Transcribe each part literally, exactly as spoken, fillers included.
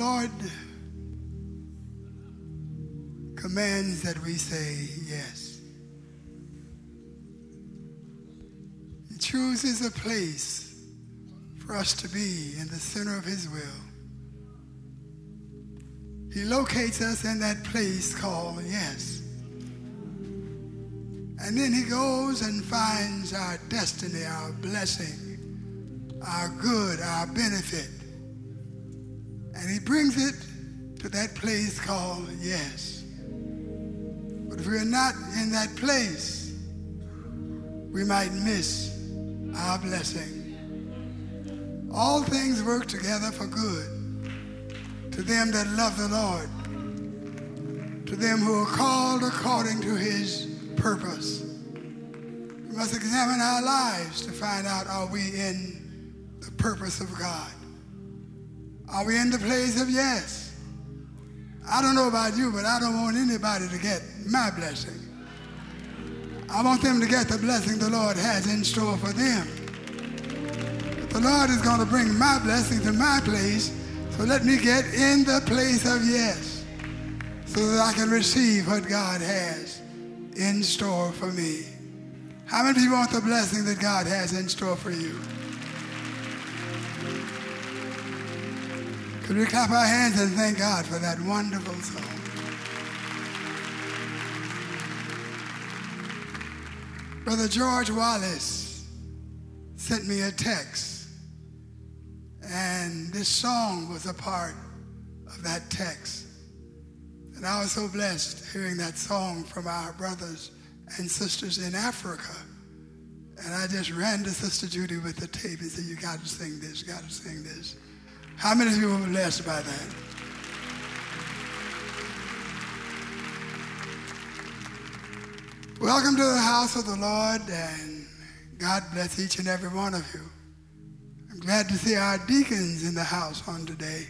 Lord commands that we say yes. He chooses a place for us to be in the center of his will. He locates us in that place called yes. And then he goes and finds our destiny, our blessing, our good, our benefit. And he brings it to that place called yes. But if we're not in that place, we might miss our blessing. All things work together for good to them that love the Lord, to them who are called according to his purpose. We must examine our lives to find out, are we in the purpose of God? Are we in the place of yes? I don't know about you, but I don't want anybody to get my blessing. I want them to get the blessing the Lord has in store for them. But the Lord is going to bring my blessing to my place, so let me get in the place of yes, so that I can receive what God has in store for me. How many of you want the blessing that God has in store for you? Could we clap our hands and thank God for that wonderful song? Brother George Wallace sent me a text, and this song was a part of that text. And I was so blessed hearing that song from our brothers and sisters in Africa. And I just ran to Sister Judy with the tape and said, you got to sing this, you got to sing this. How many of you were blessed by that? Welcome to the house of the Lord, and God bless each and every one of you. I'm glad to see our deacons in the house on today.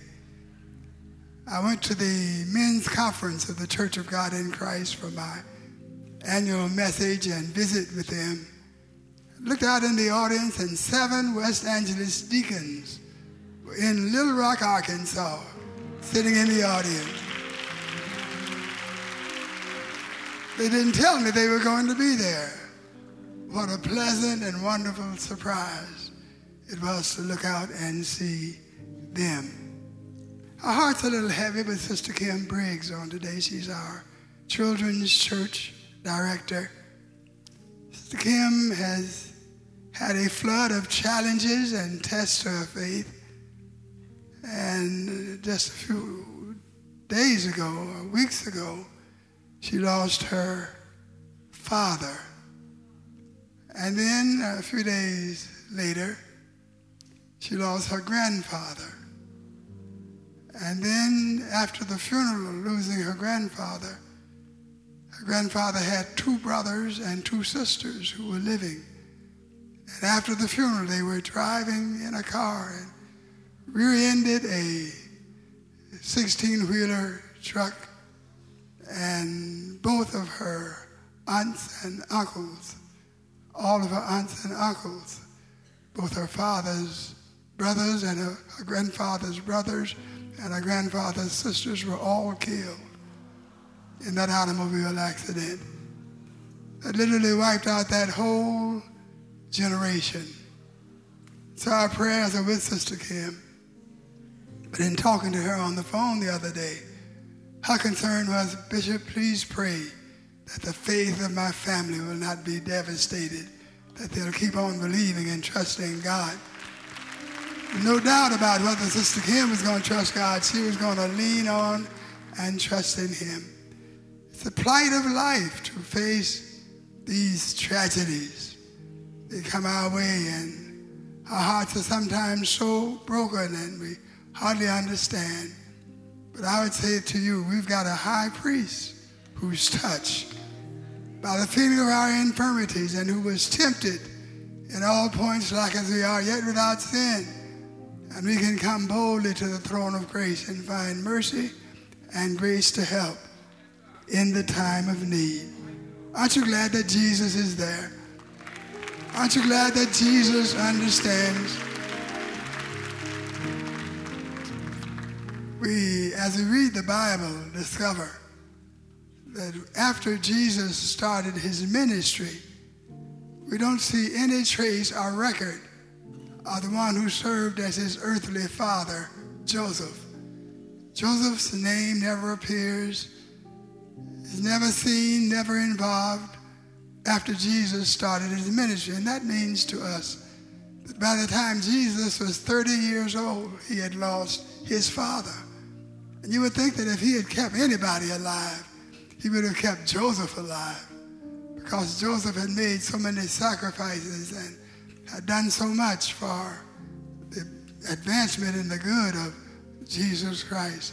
I went to the men's conference of the Church of God in Christ for my annual message and visit with them. I looked out in the audience, and seven West Angeles deacons were in Little Rock, Arkansas, sitting in the audience. They didn't tell me they were going to be there. What a pleasant and wonderful surprise it was to look out and see them. Our heart's a little heavy with Sister Kim Briggs on today. She's our children's church director. Sister Kim has had a flood of challenges and tests to her faith. And just a few days ago, or weeks ago, she lost her father. And then a few days later, she lost her grandfather. And then after the funeral, losing her grandfather, her grandfather had two brothers and two sisters who were living. And after the funeral, they were driving in a car and rear-ended a sixteen-wheeler truck, and both of her aunts and uncles, all of her aunts and uncles, both her father's brothers and her, her grandfather's brothers, and her grandfather's sisters were all killed in that automobile accident. That literally wiped out that whole generation. So our prayers are with Sister Kim. But in talking to her on the phone the other day, her concern was, Bishop, please pray that the faith of my family will not be devastated, that they'll keep on believing and trusting God. No doubt about whether Sister Kim was going to trust God. She was going to lean on and trust in him. It's the plight of life to face these tragedies. They come our way, and our hearts are sometimes so broken and we hardly understand. But I would say to you, we've got a high priest who's touched by the feeling of our infirmities and who was tempted in all points like as we are, yet without sin. And we can come boldly to the throne of grace and find mercy and grace to help in the time of need. Aren't you glad that Jesus is there? Aren't you glad that Jesus understands? we, as we read the Bible, discover that after Jesus started his ministry, we don't see any trace or record of the one who served as his earthly father, Joseph. Joseph's name never appears, is never seen, never involved after Jesus started his ministry. And that means to us that by the time Jesus was thirty years old, he had lost his father. And you would think that if he had kept anybody alive, he would have kept Joseph alive, because Joseph had made so many sacrifices and had done so much for the advancement and the good of Jesus Christ.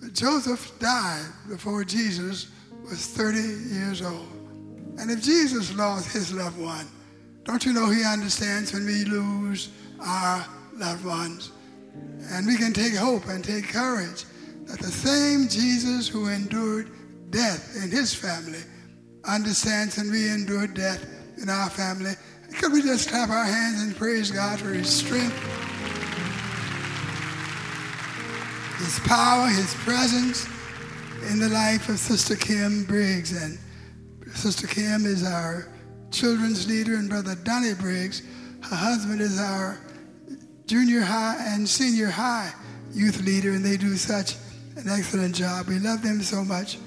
But Joseph died before Jesus was thirty years old. And if Jesus lost his loved one, don't you know he understands when we lose our loved ones? And we can take hope and take courage that the same Jesus who endured death in his family understands when we endure death in our family. Could we just clap our hands and praise God for his strength, his power, his presence in the life of Sister Kim Briggs. And Sister Kim is our children's leader, and Brother Donnie Briggs, her husband, is our junior high and senior high youth leader, and they do such an excellent job. We love them so much.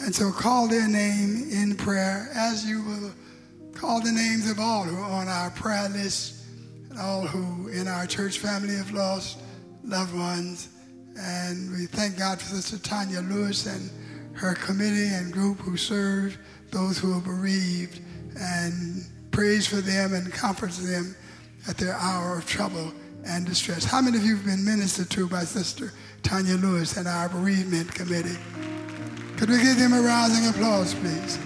And so call their name in prayer, as you will call the names of all who are on our prayer list, and all who in our church family have lost loved ones. And we thank God for Sister Tanya Lewis and her committee and group who serve those who are bereaved, and prays for them and comforts them at their hour of trouble and distress. How many of you have been ministered to by Sister Tanya Lewis and our bereavement committee? Could we give them a rousing applause, please?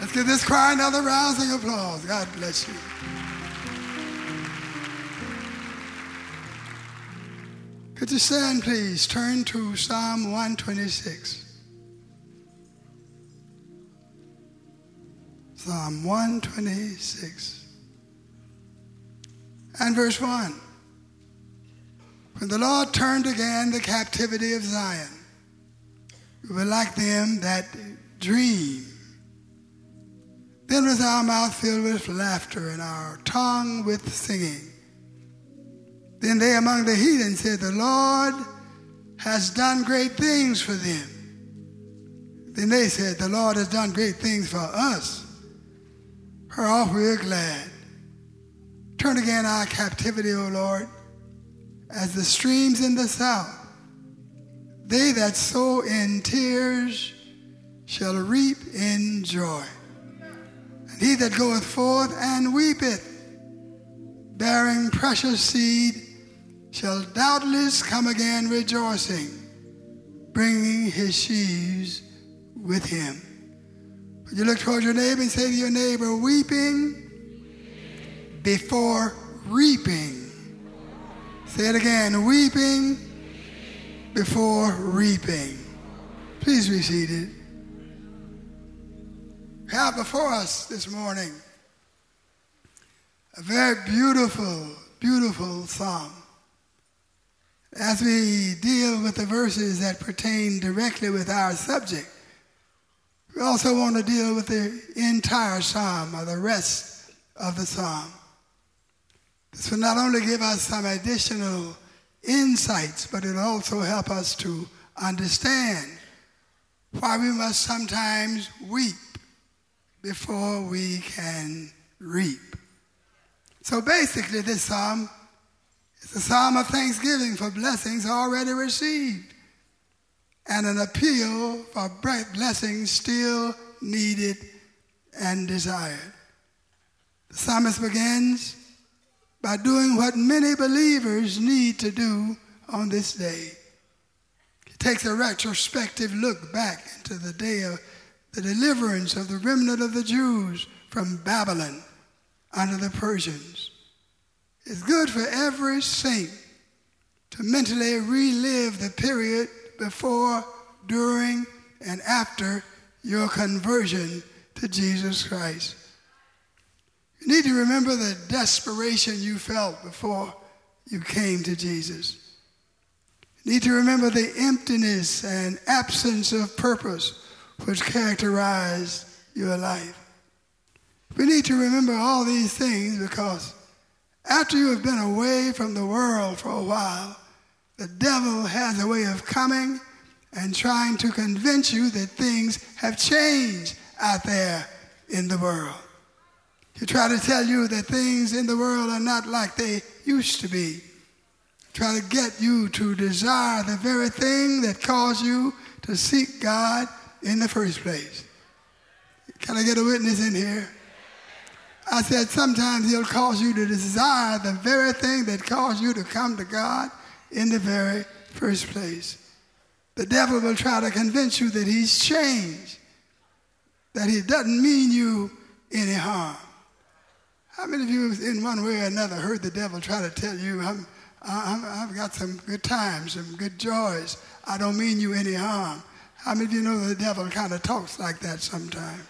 Let's give this choir another rousing applause. God bless you. Could you stand, please? Turn to Psalm one twenty-six. Psalm one twenty-six. And verse one. When the Lord turned again the captivity of Zion, we were like them that dream. Then was our mouth filled with laughter and our tongue with singing. Then they among the heathen said, the Lord has done great things for them. Then they said, the Lord has done great things for us. Whereof we are glad. Turn again our captivity, O Lord, as the streams in the south. They that sow in tears shall reap in joy. And he that goeth forth and weepeth, bearing precious seed, shall doubtless come again rejoicing, bringing his sheaves with him. When you look toward your neighbor and say to your neighbor, weeping before reaping. Say it again, weeping before reaping. Please be seated. We have before us this morning a very beautiful, beautiful psalm. As we deal with the verses that pertain directly with our subject, we also want to deal with the entire psalm, or the rest of the psalm. This will not only give us some additional insights, but it will also help us to understand why we must sometimes weep before we can reap. So basically this psalm is a psalm of thanksgiving for blessings already received and an appeal for blessings still needed and desired. The psalmist begins by doing what many believers need to do on this day. He takes a retrospective look back into the day of the deliverance of the remnant of the Jews from Babylon under the Persians. It's good for every saint to mentally relive the period before, during, and after your conversion to Jesus Christ. You need to remember the desperation you felt before you came to Jesus. You need to remember the emptiness and absence of purpose which characterized your life. We need to remember all these things because after you have been away from the world for a while, the devil has a way of coming and trying to convince you that things have changed out there in the world. He'll try to tell you that things in the world are not like they used to be. Try to get you to desire the very thing that caused you to seek God in the first place. Can I get a witness in here? I said sometimes he'll cause you to desire the very thing that caused you to come to God in the very first place. The devil will try to convince you that he's changed, that he doesn't mean you any harm. How many of you in one way or another heard the devil try to tell you, I'm, I'm, I've got some good times, some good joys. I don't mean you any harm. How many of you know the devil kind of talks like that sometimes?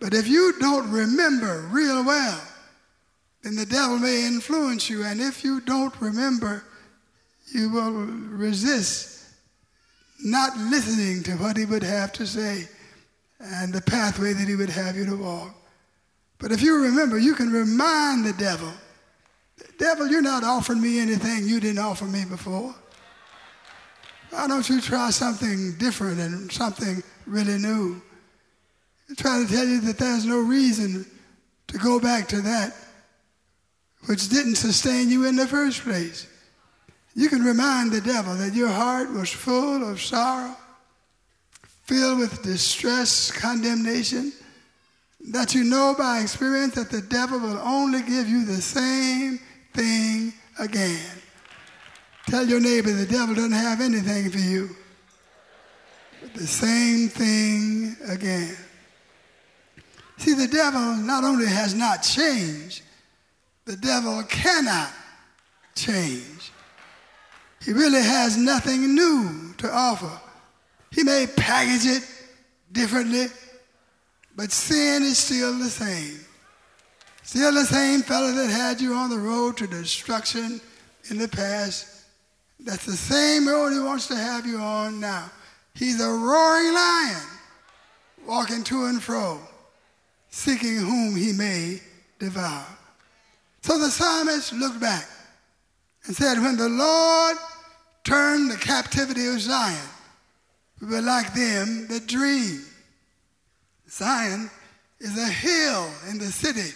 But if you don't remember real well, then the devil may influence you. And if you don't remember, you will resist not listening to what he would have to say and the pathway that he would have you to walk. But if you remember, you can remind the devil, devil, you're not offering me anything you didn't offer me before. Why don't you try something different and something really new? I'm trying to tell you that there's no reason to go back to that which didn't sustain you in the first place. You can remind the devil that your heart was full of sorrow, filled with distress, condemnation, that you know by experience that the devil will only give you the same thing again. Tell your neighbor the devil doesn't have anything for you. But the same thing again. See, the devil not only has not changed, the devil cannot change. He really has nothing new to offer. He may package it differently, but sin is still the same. Still the same fellow that had you on the road to destruction in the past. That's the same road he wants to have you on now. He's a roaring lion walking to and fro, seeking whom he may devour. So the psalmist looked back and said, when the Lord turned the captivity of Zion, we were like them that dream. Zion is a hill in the city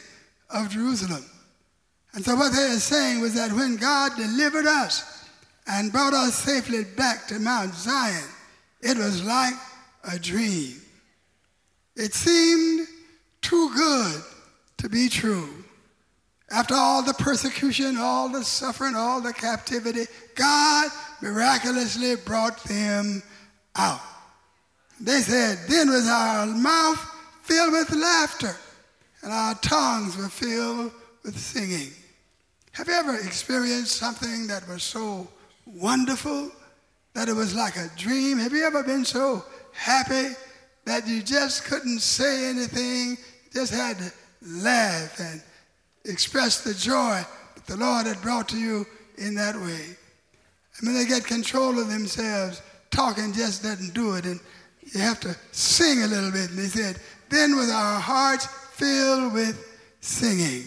of Jerusalem. And so what they are saying was that when God delivered us and brought us safely back to Mount Zion, it was like a dream. It seemed too good to be true. After all the persecution, all the suffering, all the captivity, God miraculously brought them out. They said, then was our mouth filled with laughter, and our tongues were filled with singing. Have you ever experienced something that was so wonderful that it was like a dream? Have you ever been so happy that you just couldn't say anything, just had to laugh and express the joy that the Lord had brought to you in that way? And when they get control of themselves, talking just doesn't do it, and you have to sing a little bit. And they said, then with our hearts filled with singing.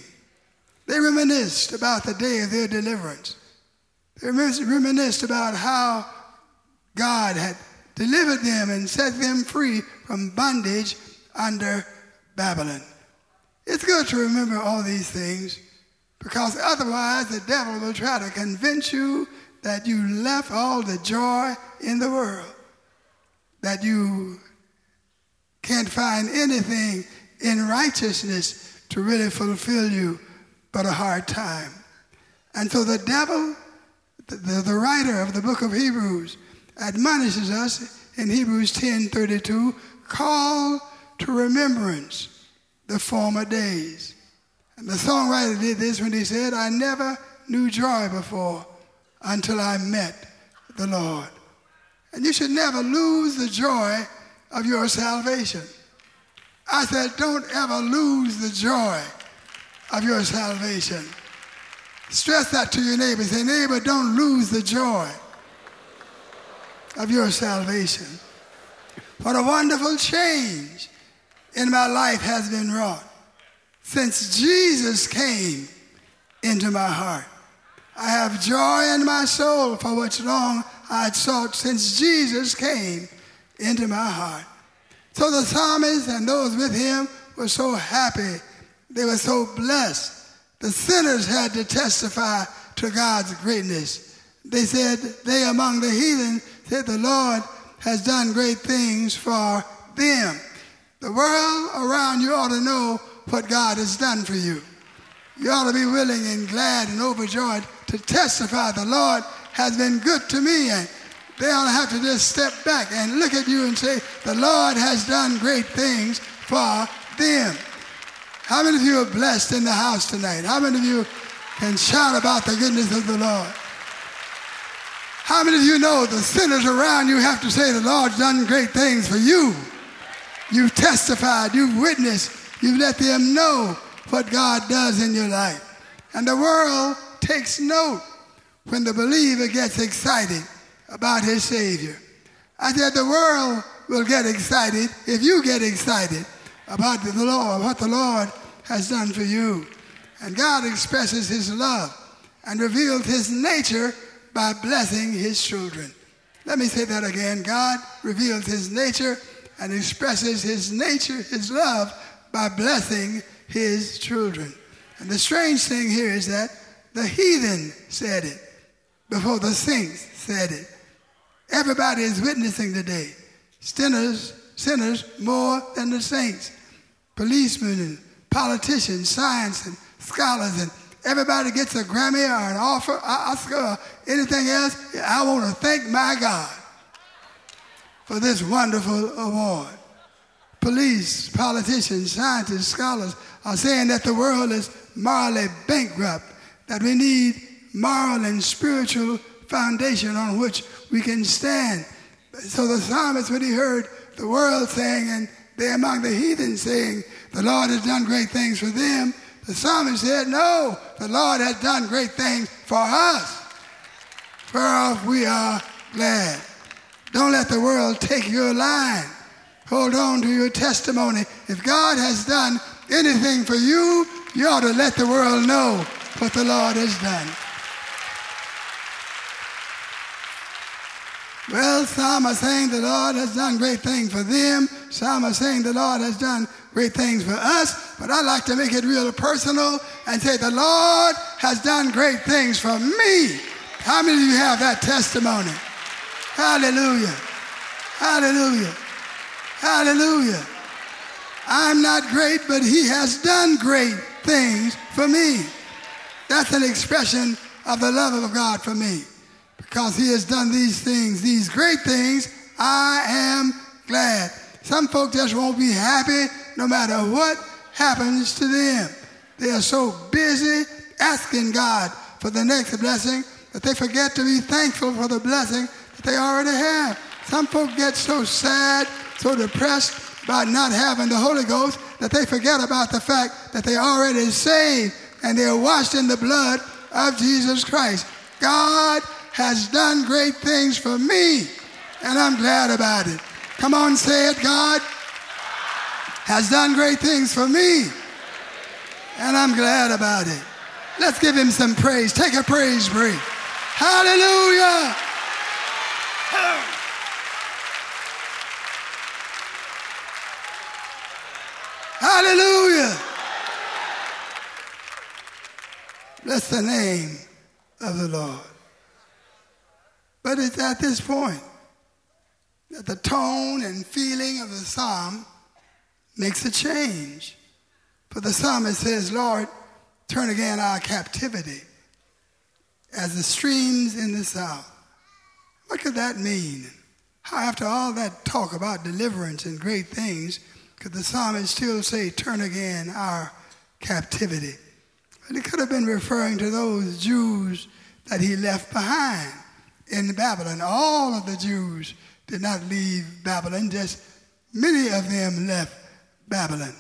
They reminisced about the day of their deliverance. They reminisced about how God had delivered them and set them free from bondage under Babylon. It's good to remember all these things because otherwise the devil will try to convince you that you left all the joy in the world, that you can't find anything in righteousness to really fulfill you but a hard time. And so the devil, the, the writer of the book of Hebrews, admonishes us in Hebrews ten thirty-two, call to remembrance the former days. And the songwriter did this when he said, I never knew joy before until I met the Lord. And you should never lose the joy of your salvation. I said, don't ever lose the joy of your salvation. Stress that to your neighbor. Say, neighbor, don't lose the joy of your salvation. What a wonderful change in my life has been wrought since Jesus came into my heart. I have joy in my soul for which long I had sought since Jesus came into my heart. So the psalmist and those with him were so happy. They were so blessed. The sinners had to testify to God's greatness. They said, they among the heathen said the Lord has done great things for them. The world around you ought to know what God has done for you. You ought to be willing and glad and overjoyed to testify the Lord has been good to me. And they ought to have to just step back and look at you and say, the Lord has done great things for them. How many of you are blessed in the house tonight? How many of you can shout about the goodness of the Lord? How many of you know the sinners around you have to say the Lord's done great things for you? You've testified, you've witnessed, you've let them know what God does in your life. And the world takes note when the believer gets excited about his Savior. I said the world will get excited if you get excited about the Lord, what the Lord has done for you. And God expresses his love and reveals his nature by blessing his children. Let me say that again. God reveals his nature and expresses his nature, his love, by blessing his children. And the strange thing here is that the heathen said it before the saints said it. Everybody is witnessing today. Sinners, sinners more than the saints. Policemen and politicians, science and scholars, and everybody gets a Grammy or an offer, Oscar or anything else. I want to thank my God for this wonderful award. Police, politicians, scientists, scholars are saying that the world is morally bankrupt, that we need moral and spiritual foundation on which we can stand. So the psalmist, when he heard the world saying, and they among the heathen saying, the Lord has done great things for them, the psalmist said, no, the Lord has done great things for us, whereof we are glad. Don't let the world take your line. Hold on to your testimony. If God has done anything for you, you ought to let the world know what the Lord has done. Well, some are saying the Lord has done great things for them. Some are saying the Lord has done great things for us. But I like to make it real personal and say the Lord has done great things for me. How many of you have that testimony? Hallelujah. Hallelujah. Hallelujah. I'm not great, but he has done great things for me. That's an expression of the love of God for me. Because he has done these things, these great things, I am glad. Some folk just won't be happy no matter what happens to them. They are so busy asking God for the next blessing that they forget to be thankful for the blessing that they already have. Some folk get so sad, so depressed by not having the Holy Ghost that they forget about the fact that they already saved and they are washed in the blood of Jesus Christ. God has done great things for me, and I'm glad about it. Come on, say it. God has done great things for me, and I'm glad about it. Let's give him some praise. Take a praise break. Hallelujah. Hallelujah. Hallelujah. Bless the name of the Lord. But it's at this point that the tone and feeling of the psalm makes a change. For the psalmist says, Lord, turn again our captivity as the streams in the south. What could that mean? How, after all that talk about deliverance and great things, could the psalmist still say, turn again our captivity? But it could have been referring to those Jews that he left behind in Babylon. All of the Jews did not leave Babylon, just many of them left Babylon.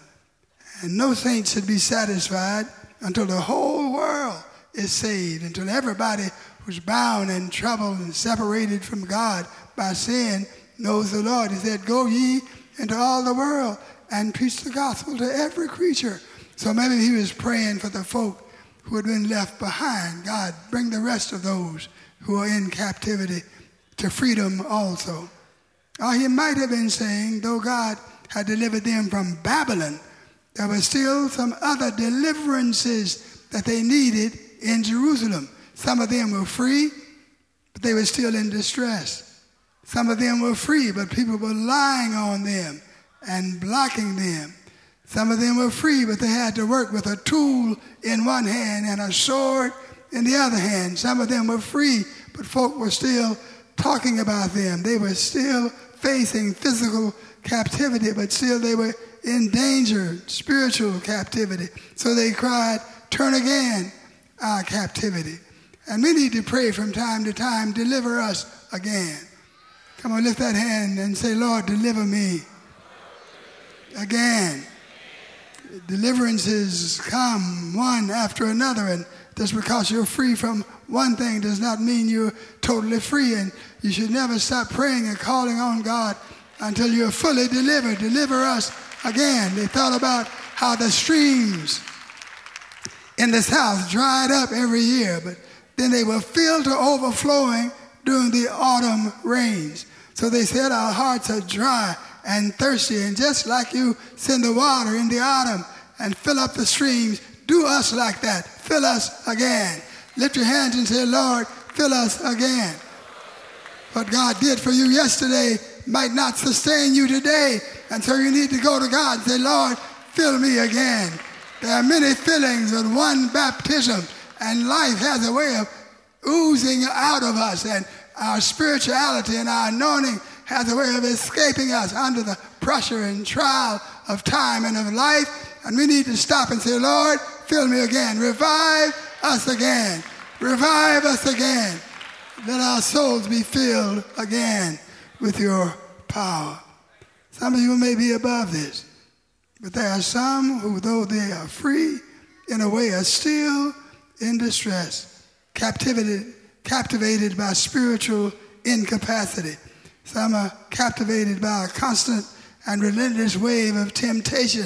And no saint should be satisfied until the whole world is saved, until everybody who's bound and troubled and separated from God by sin knows the Lord. He said, go ye into all the world and preach the gospel to every creature. So maybe he was praying for the folk who had been left behind. God, bring the rest of those who are in captivity to freedom also. Or he might have been saying, though God had delivered them from Babylon, there were still some other deliverances that they needed in Jerusalem. Some of them were free, but they were still in distress. Some of them were free, but people were lying on them and blocking them. Some of them were free, but they had to work with a tool in one hand and a sword in the other hand. Some of them were free, but folk were still talking about them. They were still facing physical captivity, but still they were in danger, spiritual captivity. So they cried, turn again our captivity. And we need to pray from time to time, deliver us again. Come on, lift that hand and say, Lord, deliver me again. Deliverances come one after another, and just because you're free from one thing does not mean you're totally free, and you should never stop praying and calling on God until you're fully delivered. Deliver us again. They thought about how the streams in the south dried up every year, but then they were filled to overflowing during the autumn rains. So they said, our hearts are dry and thirsty, and just like you send the water in the autumn and fill up the streams, do us like that. Fill us again. Lift your hands and say, Lord, fill us again. What God did for you yesterday might not sustain you today, and so you need to go to God and say, Lord, fill me again. There are many fillings with one baptism, and life has a way of oozing out of us, and our spirituality and our anointing has a way of escaping us under the pressure and trial of time and of life, and we need to stop and say, Lord, fill me again. Revive us again. Revive us again. Let our souls be filled again with your power. Some of you may be above this, but there are some who, though they are free, in a way are still in distress, captivated, captivated by spiritual incapacity. Some are captivated by a constant and relentless wave of temptation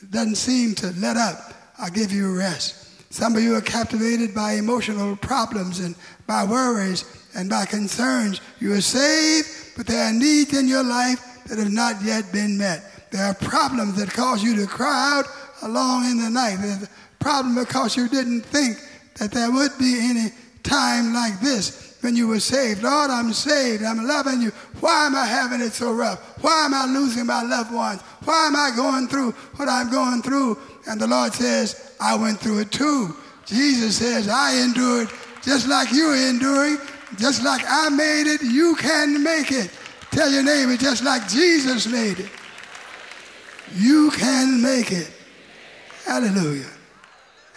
that doesn't seem to let up or give you rest. Some of you are captivated by emotional problems and by worries and by concerns. You are saved, but there are needs in your life that have not yet been met. There are problems that cause you to cry out along in the night. There's a problem because you didn't think that there would be any time like this when you were saved. Lord, I'm saved. I'm loving you. Why am I having it so rough? Why am I losing my loved ones? Why am I going through what I'm going through? And the Lord says, I went through it too. Jesus says, I endured just like you're enduring. Just like I made it, you can make it. Tell your neighbor, just like Jesus made it, you can make it. Hallelujah.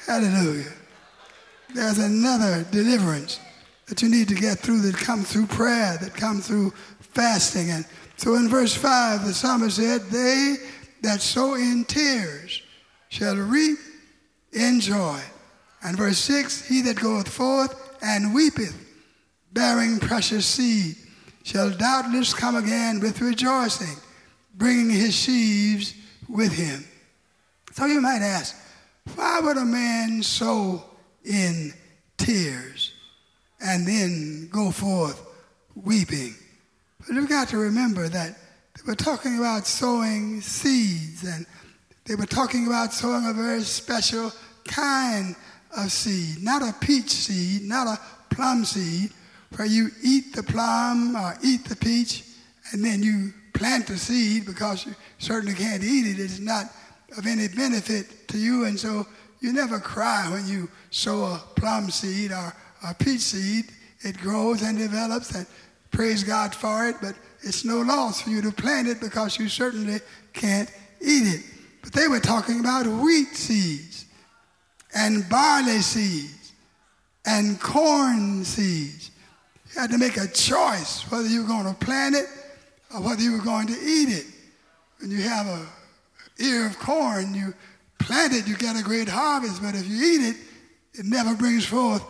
Hallelujah. There's another deliverance that you need to get through that comes through prayer, that comes through fasting. And so in verse five, the psalmist said, they that sow in tears shall reap in joy. And verse six, he that goeth forth and weepeth, bearing precious seed, shall doubtless come again with rejoicing, bringing his sheaves with him. So you might ask, why would a man sow in tears and then go forth weeping? But you've got to remember that they were talking about sowing seeds, and they were talking about sowing a very special kind of seed, not a peach seed, not a plum seed, where you eat the plum or eat the peach and then you plant the seed because you certainly can't eat it. It's not of any benefit to you, and so you never cry when you sow a plum seed or a peach seed. It grows and develops, and praise God for it, but it's no loss for you to plant it because you certainly can't eat it. But they were talking about wheat seeds and barley seeds and corn seeds. You had to make a choice whether you were going to plant it or whether you were going to eat it. When you have an ear of corn, you plant it, you get a great harvest, but if you eat it, It never brings forth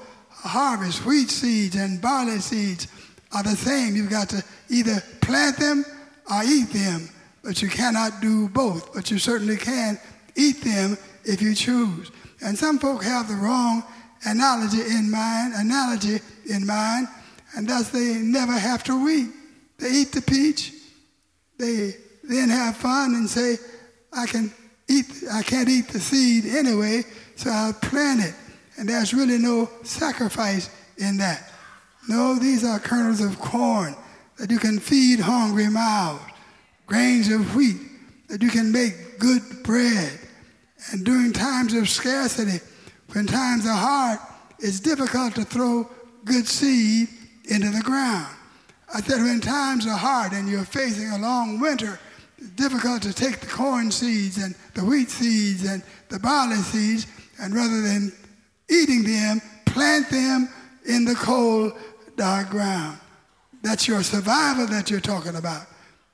a harvest. Wheat seeds and barley seeds are the same. You've got to either plant them or eat them, but you cannot do both. But you certainly can eat them if you choose. And some folk have the wrong analogy in mind, analogy in mind, and thus they never have to weep. They eat the peach. They then have fun and say, I can eat, I can't eat the seed anyway, so I'll plant it. And there's really no sacrifice in that. No, these are kernels of corn that you can feed hungry mouths, grains of wheat that you can make good bread. And during times of scarcity, when times are hard, it's difficult to throw good seed into the ground. I said when times are hard and you're facing a long winter, it's difficult to take the corn seeds and the wheat seeds and the barley seeds, and rather than eating them, plant them in the cold, dark ground. That's your survival that you're talking about.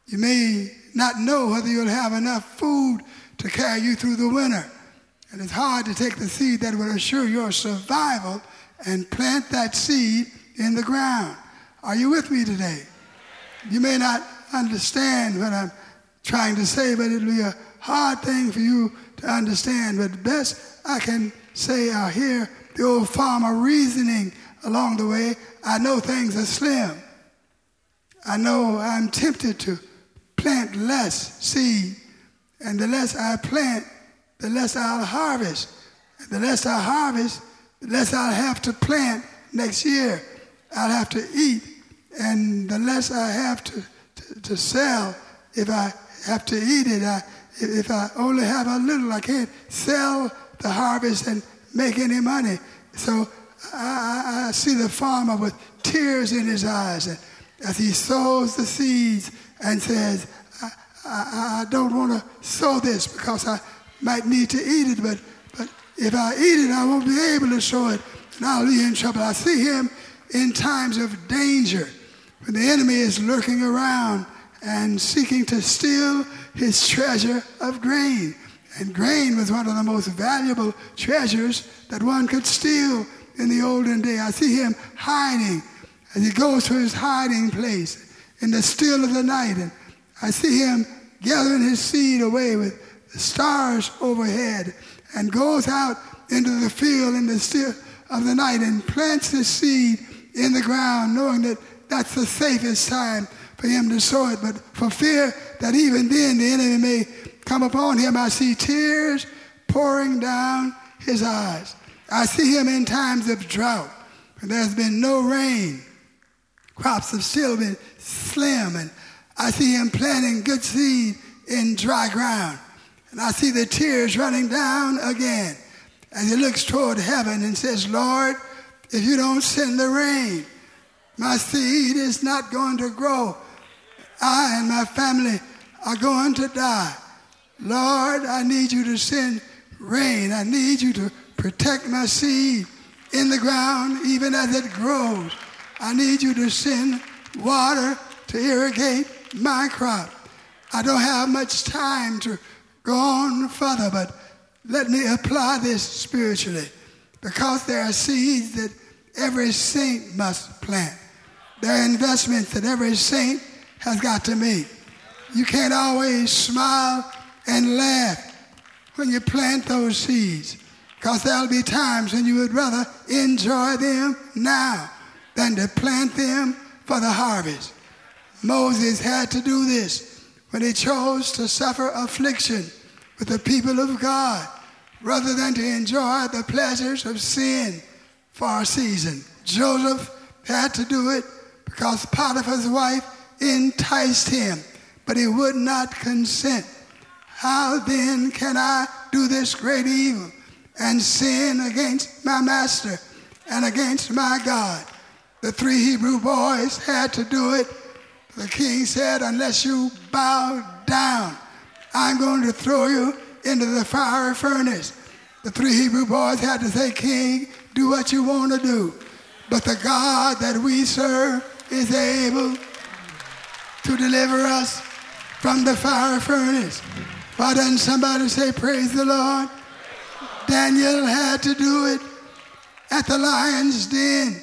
You may not know whether you'll have enough food to carry you through the winter. And it's hard to take the seed that will assure your survival and plant that seed in the ground. Are you with me today? You may not understand what I'm trying to say, but it'll be a hard thing for you to understand. But best I can say, I hear the old farmer reasoning along the way. I know things are slim. I know I'm tempted to plant less seed. And the less I plant, the less I'll harvest. And the less I harvest, the less I'll have to plant next year. I'll have to eat. And the less I have to, to, to sell, if I have to eat it, I, if I only have a little, I can't sell the harvest and make any money. So I, I see the farmer with tears in his eyes and as he sows the seeds and says, I, I, I don't want to sow this because I might need to eat it, but, but if I eat it, I won't be able to sow it, and I'll be in trouble. I see him in times of danger when the enemy is lurking around and seeking to steal his treasure of grain. And grain was one of the most valuable treasures that one could steal in the olden day. I see him hiding as he goes to his hiding place in the still of the night. And I see him gathering his seed away with the stars overhead, and goes out into the field in the still of the night and plants his seed in the ground, knowing that that's the safest time for him to sow it. But for fear that even then the enemy may come upon him, I see tears pouring down his eyes. I see him in times of drought, when there's been no rain. Crops have still been slim, and I see him planting good seed in dry ground. And I see the tears running down again as he looks toward heaven and says, Lord, if you don't send the rain, my seed is not going to grow. I and my family are going to die. Lord, I need you to send rain. I need you to protect my seed in the ground even as it grows. I need you to send water to irrigate my crop. I don't have much time to go on further, but let me apply this spiritually, because there are seeds that every saint must plant. There are investments that every saint has got to make. You can't always smile and laugh when you plant those seeds, because there'll be times when you would rather enjoy them now than to plant them for the harvest. Moses had to do this when he chose to suffer affliction with the people of God rather than to enjoy the pleasures of sin for a season. Joseph had to do it because Potiphar's wife enticed him, but he would not consent. How then can I do this great evil and sin against my master and against my God? The three Hebrew boys had to do it. The king said, unless you bow down, I'm going to throw you into the fiery furnace. The three Hebrew boys had to say, King, do what you want to do, but the God that we serve is able to deliver us from the fiery furnace. Why doesn't somebody say, praise the Lord? Praise the Lord. Daniel had to do it. at the lion's den.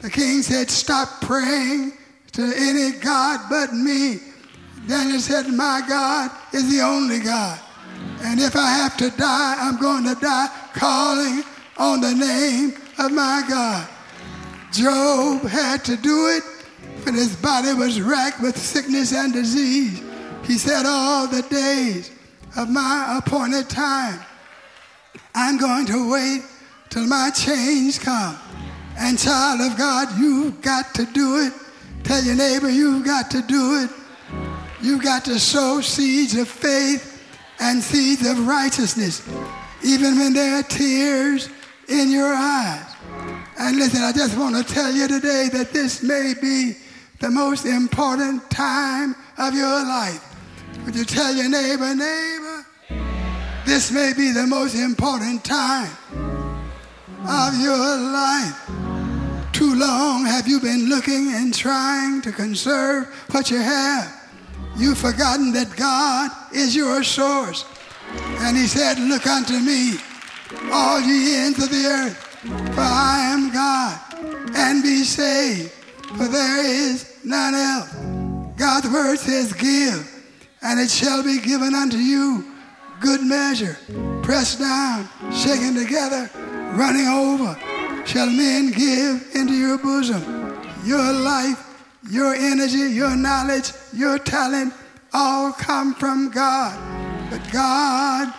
The king said, stop praying to any god but me. Daniel said, my God is the only God. And if I have to die, I'm going to die calling on the name of my God. Job had to do it when his body was racked with sickness and disease. He said, all the days of my appointed time, I'm going to wait till my change comes. And child of God, you've got to do it. Tell your neighbor, you've got to do it. You've got to sow seeds of faith and seeds of righteousness, even when there are tears in your eyes. And listen, I just want to tell you today that this may be the most important time of your life. Would you tell your neighbor, neighbor, this may be the most important time of your life. Too long have you been looking and trying to conserve what you have. You've forgotten that God is your source. And he said, look unto me, all ye ends of the earth, for I am God, and be saved, for there is none else. God's word says, give, and it shall be given unto you. Good measure, pressed down, shaken together, running over, shall men give into your bosom. Your life, your energy, your knowledge, your talent, all come from God. But God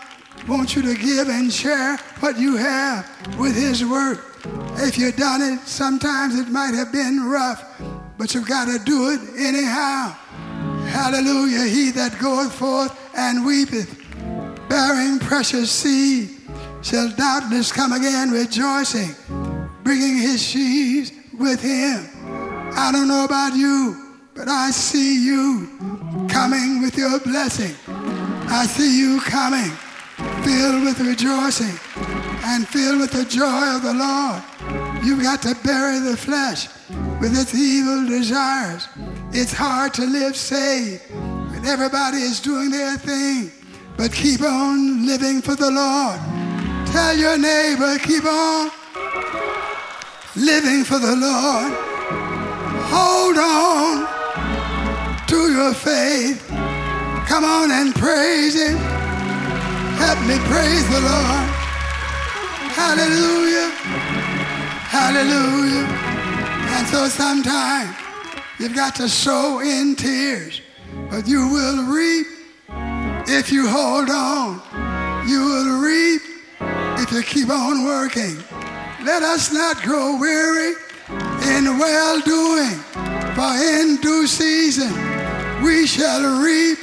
wants you to give and share what you have with his work. If you've done it, sometimes it might have been rough, but you've got to do it anyhow. Hallelujah, he that goeth forth and weepeth, bearing precious seed, shall doubtless come again rejoicing, bringing his sheaves with him. I don't know about you, but I see you coming with your blessing. I see you coming, filled with rejoicing and filled with the joy of the Lord. You've got to bury the flesh with its evil desires. It's hard to live saved when everybody is doing their thing, but keep on living for the Lord. Tell your neighbor, keep on living for the Lord. Hold on to your faith. Come on and praise him. Help me praise the Lord. Hallelujah. Hallelujah. And so sometimes you've got to sow in tears, but you will reap if you hold on. You will reap if you keep on working. Let us not grow weary in well-doing, for in due season we shall reap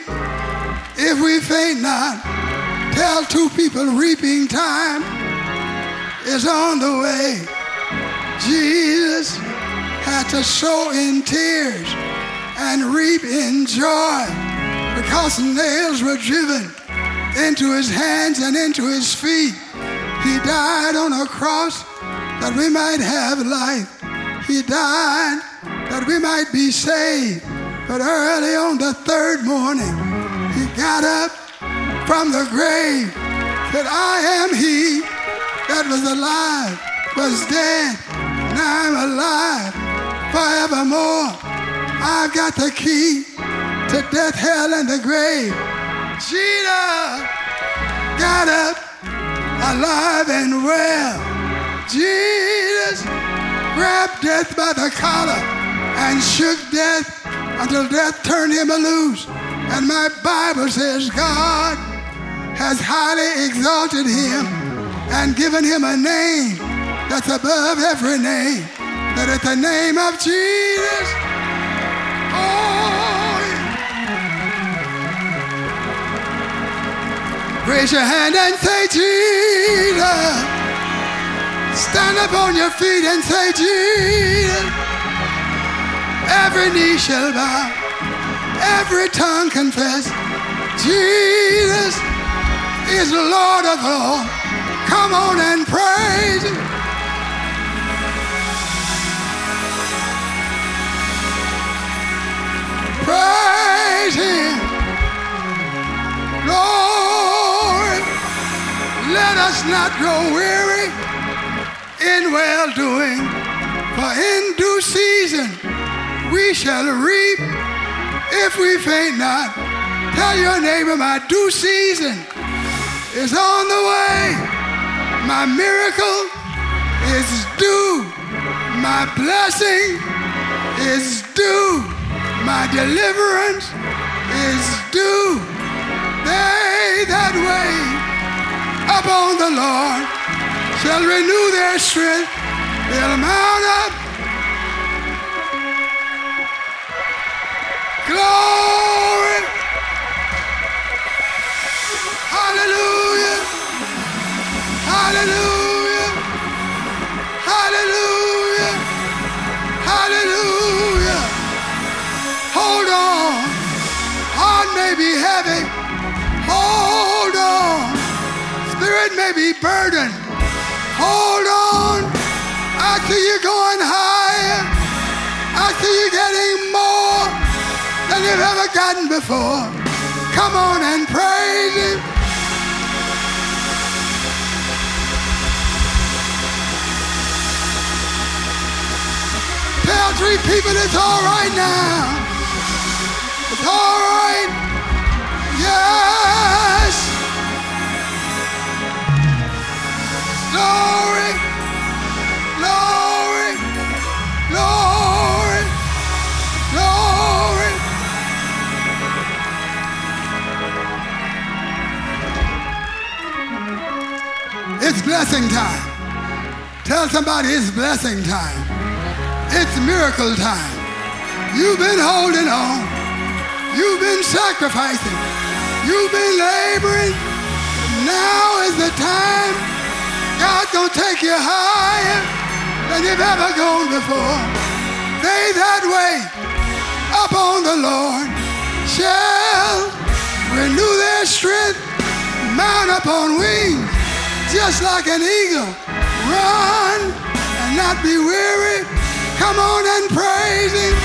if we faint not. Tell two people reaping time is on the way. Jesus had to sow in tears and reap in joy because nails were driven into his hands and into his feet. He died on a cross that we might have life. He died that we might be saved. But early on the third morning, he got up from the grave, said, I am he that was alive, was dead, and I am alive forevermore. I've got the key to death, hell, and the grave. Jesus got up alive and well. Jesus grabbed death by the collar and shook death until death turned him loose. And my Bible says God has highly exalted him and given him a name that's above every name, that at the name of Jesus, oh, raise your hand and say, Jesus. Stand up on your feet and say, Jesus. Every knee shall bow, every tongue confess, Jesus is Lord of all. Come on and praise him. Praise him. Lord, let us not grow weary in well-doing, for in due season we shall reap if we faint not. Tell your neighbor, my due season is on the way. My miracle is due. My blessing is due. My deliverance is due. They that wait upon the Lord shall renew their strength. They'll mount up. Glory. Hallelujah. Hallelujah. Hallelujah. Hallelujah. Hold on. Heart may be heavy. Hold on. Spirit may be burdened. Hold on. I see you going higher. I see you getting more than you've ever gotten before. Come on and praise Him. Tell three people it's all right now. It's all right. Yes. Glory, glory, glory, glory. It's blessing time. Tell somebody it's blessing time. It's miracle time. You've been holding on. You've been sacrificing. You've been laboring. Now is the time. God's gonna take you higher than you've ever gone before. They that wait upon the Lord shall renew their strength, mount upon wings, just like an eagle. Run and not be weary. Come on and praise Him.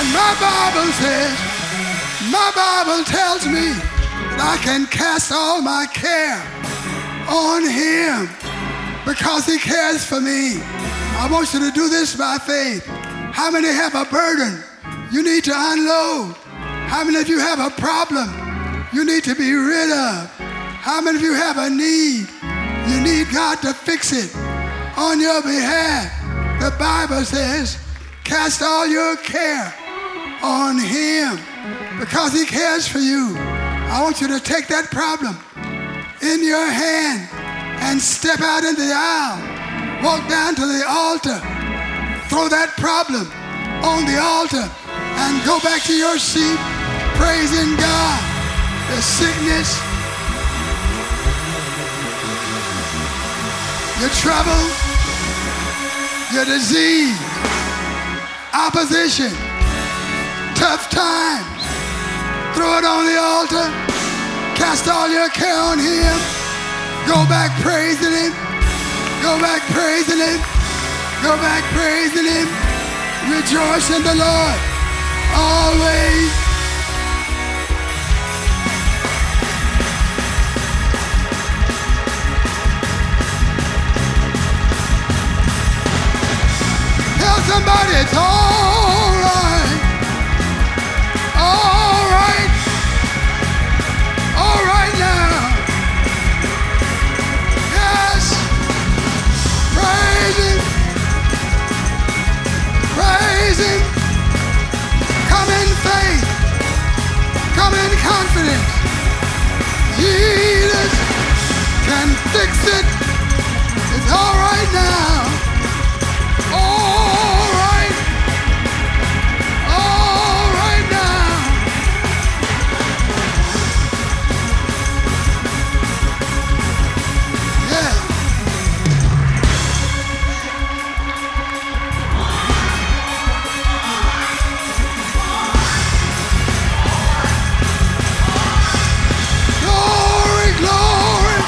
And my Bible says, my Bible tells me that I can cast all my care on Him because He cares for me. I want you to do this by faith. How many have a burden you need to unload? How many of you have a problem you need to be rid of? How many of you have a need? You need God to fix it on your behalf. The Bible says, cast all your care on Him, because He cares for you. I want you to take that problem in your hand and step out into the aisle. Walk down to the altar. Throw that problem on the altar and go back to your seat praising God. The sickness, your trouble, your disease, opposition, tough times. Throw it on the altar. Cast all your care on Him. Go back praising Him. Go back praising Him. Go back praising Him. Rejoice in the Lord always. Tell somebody it's all right. All right. All right now. Yes. Praise Him. Praise Him. Come in faith. Come in confidence. Jesus can fix it. It's all right now. All right. All right now. Glory, glory,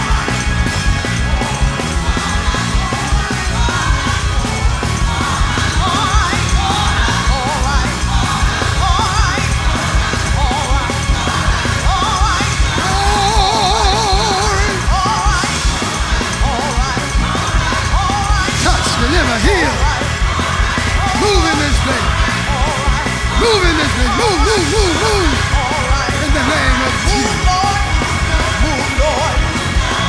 Move in this thing. Move in this thing. Move, move, move, move. In the name of Jesus. Move, Lord.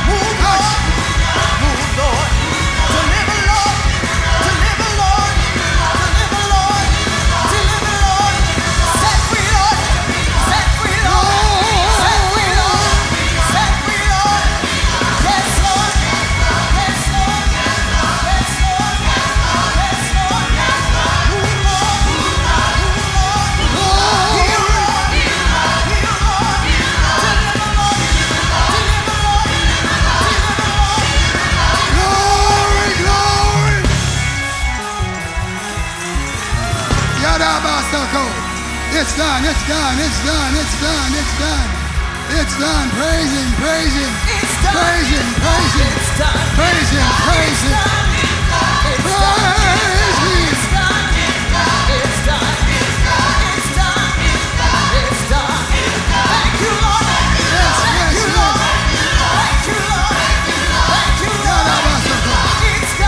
Move, Lord. Move, Lord. Deliver, Lord. Deliver, Lord. Deliver, Lord. Deliver, Lord. Set free, Lord. Set free, Lord. Set free, Lord. Set free, Lord. Yes, Lord. Yes, Lord. Yes, Lord. Yes, Lord. Move, Lord. Move, Lord. Heal, Lord. Heal, Lord. Deliver, Lord. Deliver, Lord. Deliver, Lord. Glory, glory. Yadabasako. It's done, it's done, it's done, it's done, it's done. It's done. Praise him, praise him. It's done. Praise him, praise him. It's done. Praise him, praise him. Praise him. Yes, yes, yes. Yadabasako.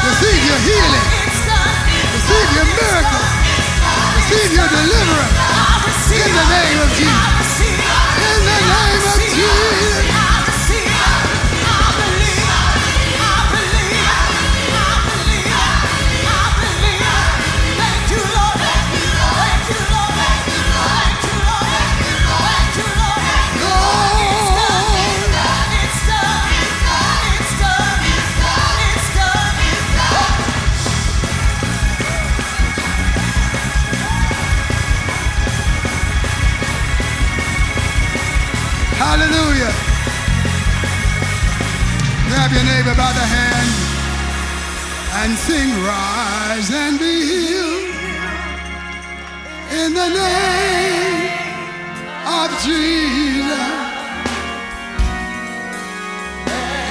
Receive your healing. Receive your miracle. Receive your deliverance. In the name of Jesus. In the name of Jesus. Hallelujah. Grab your neighbor by the hand and sing, rise and be healed in the name of Jesus.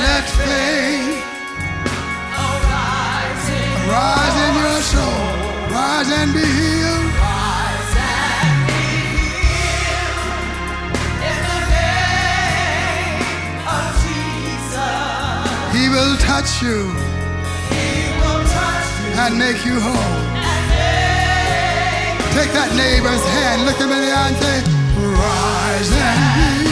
Let faith rise in your soul. Rise and be healed. He will touch you and make you whole. Take that neighbor's hand, look him in the eye and say, rise and be.